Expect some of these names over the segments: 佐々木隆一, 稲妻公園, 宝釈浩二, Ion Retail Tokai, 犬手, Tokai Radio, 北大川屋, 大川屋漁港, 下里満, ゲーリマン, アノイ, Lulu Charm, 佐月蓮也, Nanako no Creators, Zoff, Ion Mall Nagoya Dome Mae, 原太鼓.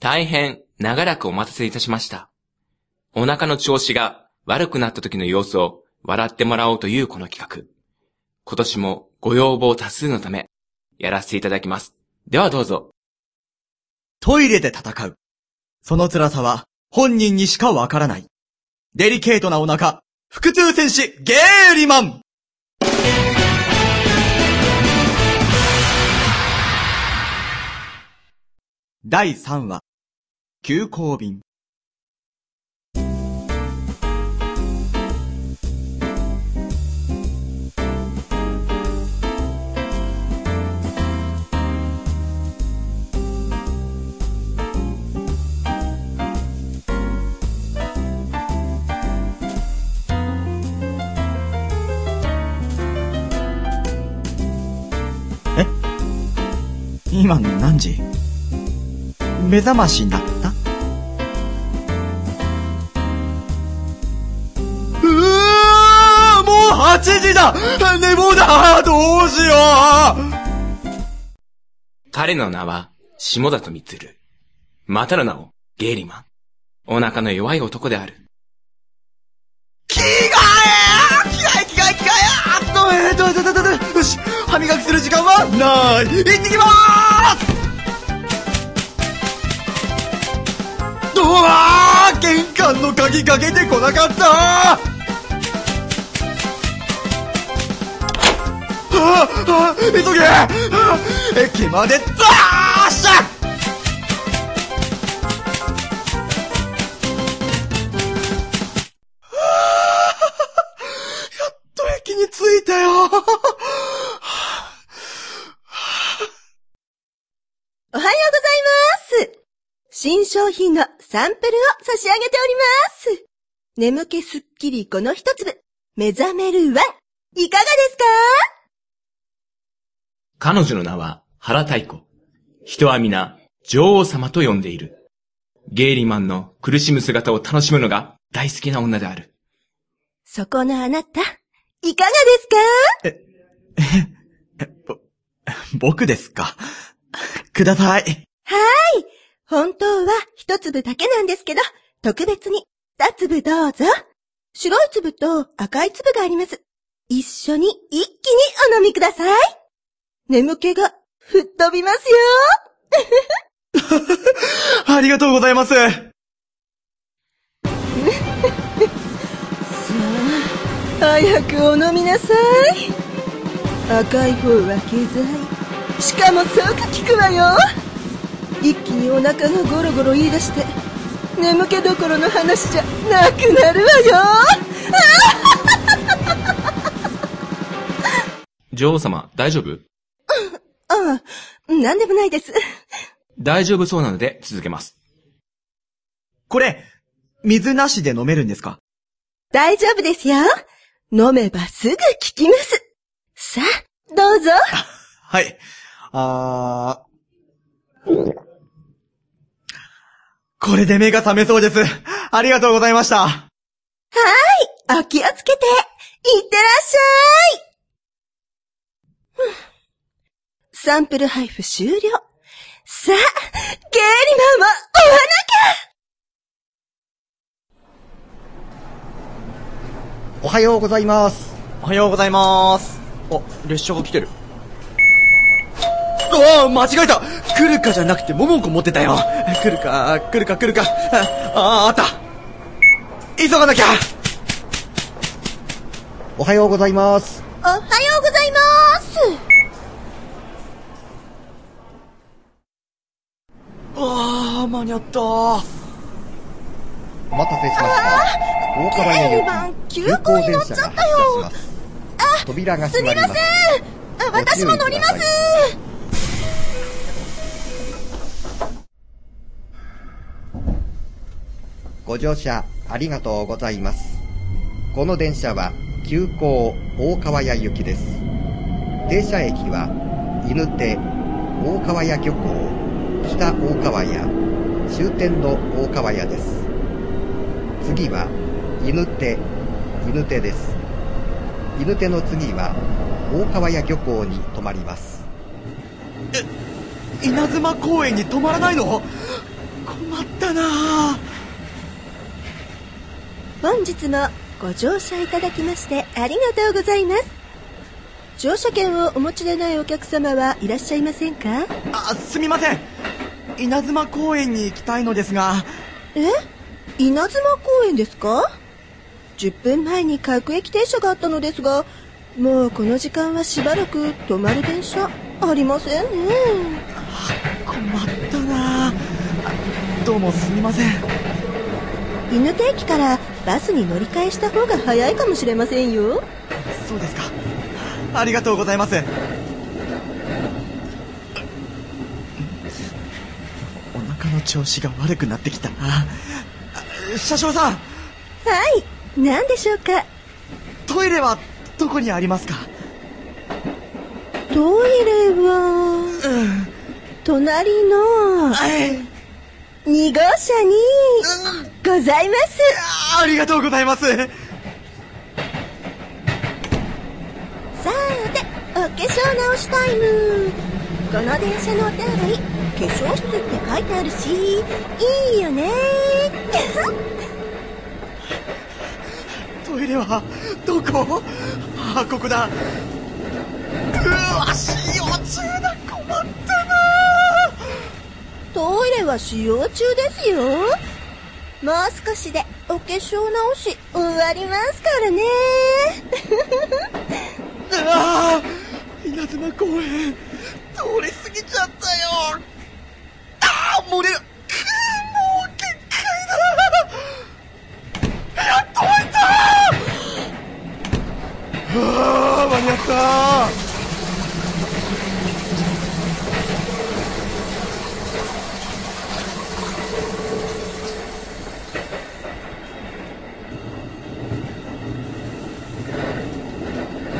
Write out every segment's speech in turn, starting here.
大変長らくお待たせいたしました。お腹の調子が悪くなった時の様子を笑ってもらおうというこの企画。今年もご要望多数のため、やらせていただきます。ではどうぞ。トイレで戦う。その辛さは本人にしかわからない。デリケートなお腹、腹痛戦士ゲーリマン。第3話、急行便。今何時？目覚ましになった？うわー、もう8時だ！寝坊だ！どうしよう！彼の名は下里満。またの名をゲーリマン。お腹の弱い男である。着替え！着替え！よし、歯磨きする時間はない。行ってきまーす。うわー、玄関の鍵かけてこなかったー。ああ、急げー。駅までダッシュ。新商品のサンプルを差し上げております。眠気すっきりこの一粒、目覚めるワン、いかがですか？彼女の名は原太鼓。人は皆女王様と呼んでいる。ゲーリマンの苦しむ姿を楽しむのが大好きな女である。そこのあなた、いかがですか？僕ですか？ください。はい。本当は一粒だけなんですけど、特別に二粒どうぞ。白い粒と赤い粒があります。一緒に一気にお飲みください。眠気が吹っ飛びますよ。ありがとうございます。さあ、早くお飲みなさい。赤い方は下剤。しかも即効くわよ。一気にお腹がゴロゴロ言い出して、眠気どころの話じゃなくなるわよ。女王様、大丈夫？ああ、なんでもないです。大丈夫そうなので続けます。これ、水なしで飲めるんですか？大丈夫ですよ。飲めばすぐ効きます。さあ、どうぞ。はい。これで目が覚めそうです。ありがとうございました。はい、お気をつけて、いってらっしゃい。サンプル配布終了。さあ、ゲーリマンは追わなきゃ。おはようございます。おはようございます。あ、列車が来てる。ああ、間違えた。クルカじゃなくてモモンコ持ってたよ。クルカ。あった。急がなきゃ。おはようございます。おはようございます。ああ、間に合った。お待たせしました。大川への急行に乗っちゃったよ。あ、扉が閉まります。すみません。私も乗ります。ご乗車ありがとうございます。この電車は急行大川屋行きです。停車駅は犬手、大川屋漁港、北大川屋、終点の大川屋です。次は犬手です。犬手の次は大川屋漁港に停まります。稲妻公園に停まらないの？困ったなあ。本日もご乗車いただきましてありがとうございます。乗車券をお持ちでないお客様はいらっしゃいませんか？あ、すみません。稲妻公園に行きたいのですが。え？稲妻公園ですか？10分前に各駅停車があったのですが、もうこの時間はしばらく止まる電車ありませんね。あ、困ったなあ。どうもすみません。犬手駅からバスに乗り換えした方が早いかもしれませんよ。そうですか。ありがとうございます。お腹の調子が悪くなってきたな。車掌さん。はい、何でしょうか？トイレはどこにありますか？トイレは、隣の2号車にございます。ありがとうございます。さて、お化粧直しタイム。この電車のお手洗い、化粧室って書いてあるし、いいよね。トイレはどこ？あ、ここだ。うわ、使用中だ。困ったな。トイレは使用中ですよ。もう少しでお化粧直し終わりますからね。ああ、稲妻公園通り過ぎちゃったよ。ああ、漏れる。もう限界だ。やっと開いた。ああ、間に合った。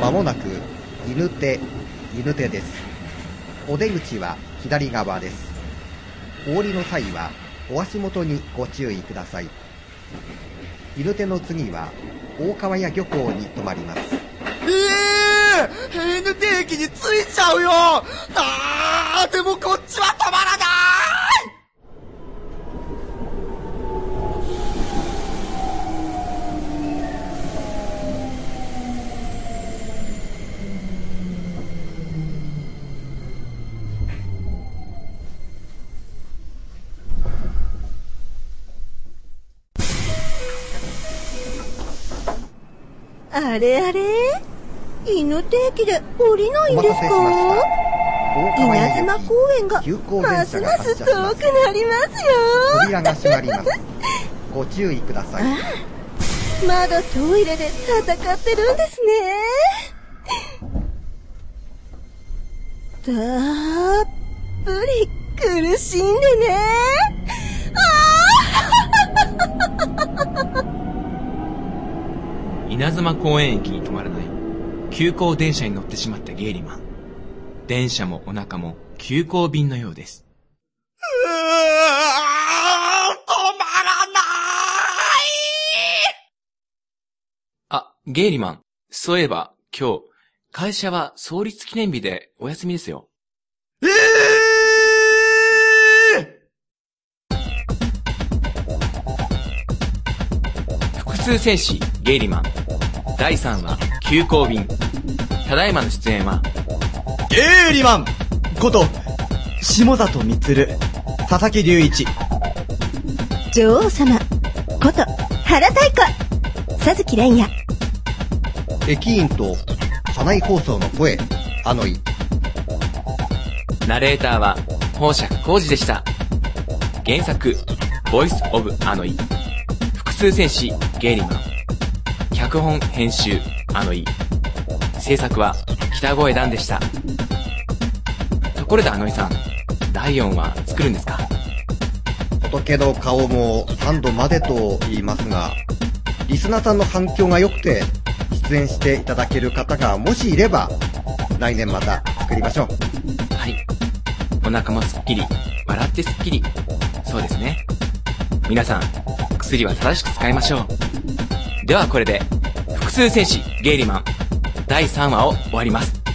まもなく犬手です。お出口は左側です。お降りの際はお足元にご注意ください。犬手の次は大川屋漁港に停まります。犬手駅に着いちゃうよ。あー、でもこっちは止まらない。あれあれ、犬手駅で降りないんですか？稲妻公園がますます遠くなりますよ。扉が閉まります。ご注意ください。ああ、まだトイレで戦ってるんですね。たっぷり苦しんでね。ああ。稲妻公園駅に止まらない急行電車に乗ってしまったゲーリマン。電車もお腹も急行便のようです。うー、止まらない。あ、ゲーリマン、そういえば今日会社は創立記念日でお休みですよ。普通戦士ゲーリマン第3話急行便。ただいまの出演はゲーリマンこと下里満、佐々木隆一、女王様こと原太鼓、佐月蓮也、駅員と車内放送の声アノイ、ナレーターは宝釈浩二でした。原作ボイスオブアノイ、複数戦士ゲーリマン、脚本編集アノイ、制作は北越段でした。ところでアノイさん、第4話作るんですか？仏の顔も3度までと言いますが、リスナーさんの反響が良くて出演していただける方がもしいれば来年また作りましょう。はい、お腹もすっきり、笑ってすっきり。そうですね、皆さん薬は正しく使いましょう。ではこれで複数戦士ゲーリマン第3話を終わります。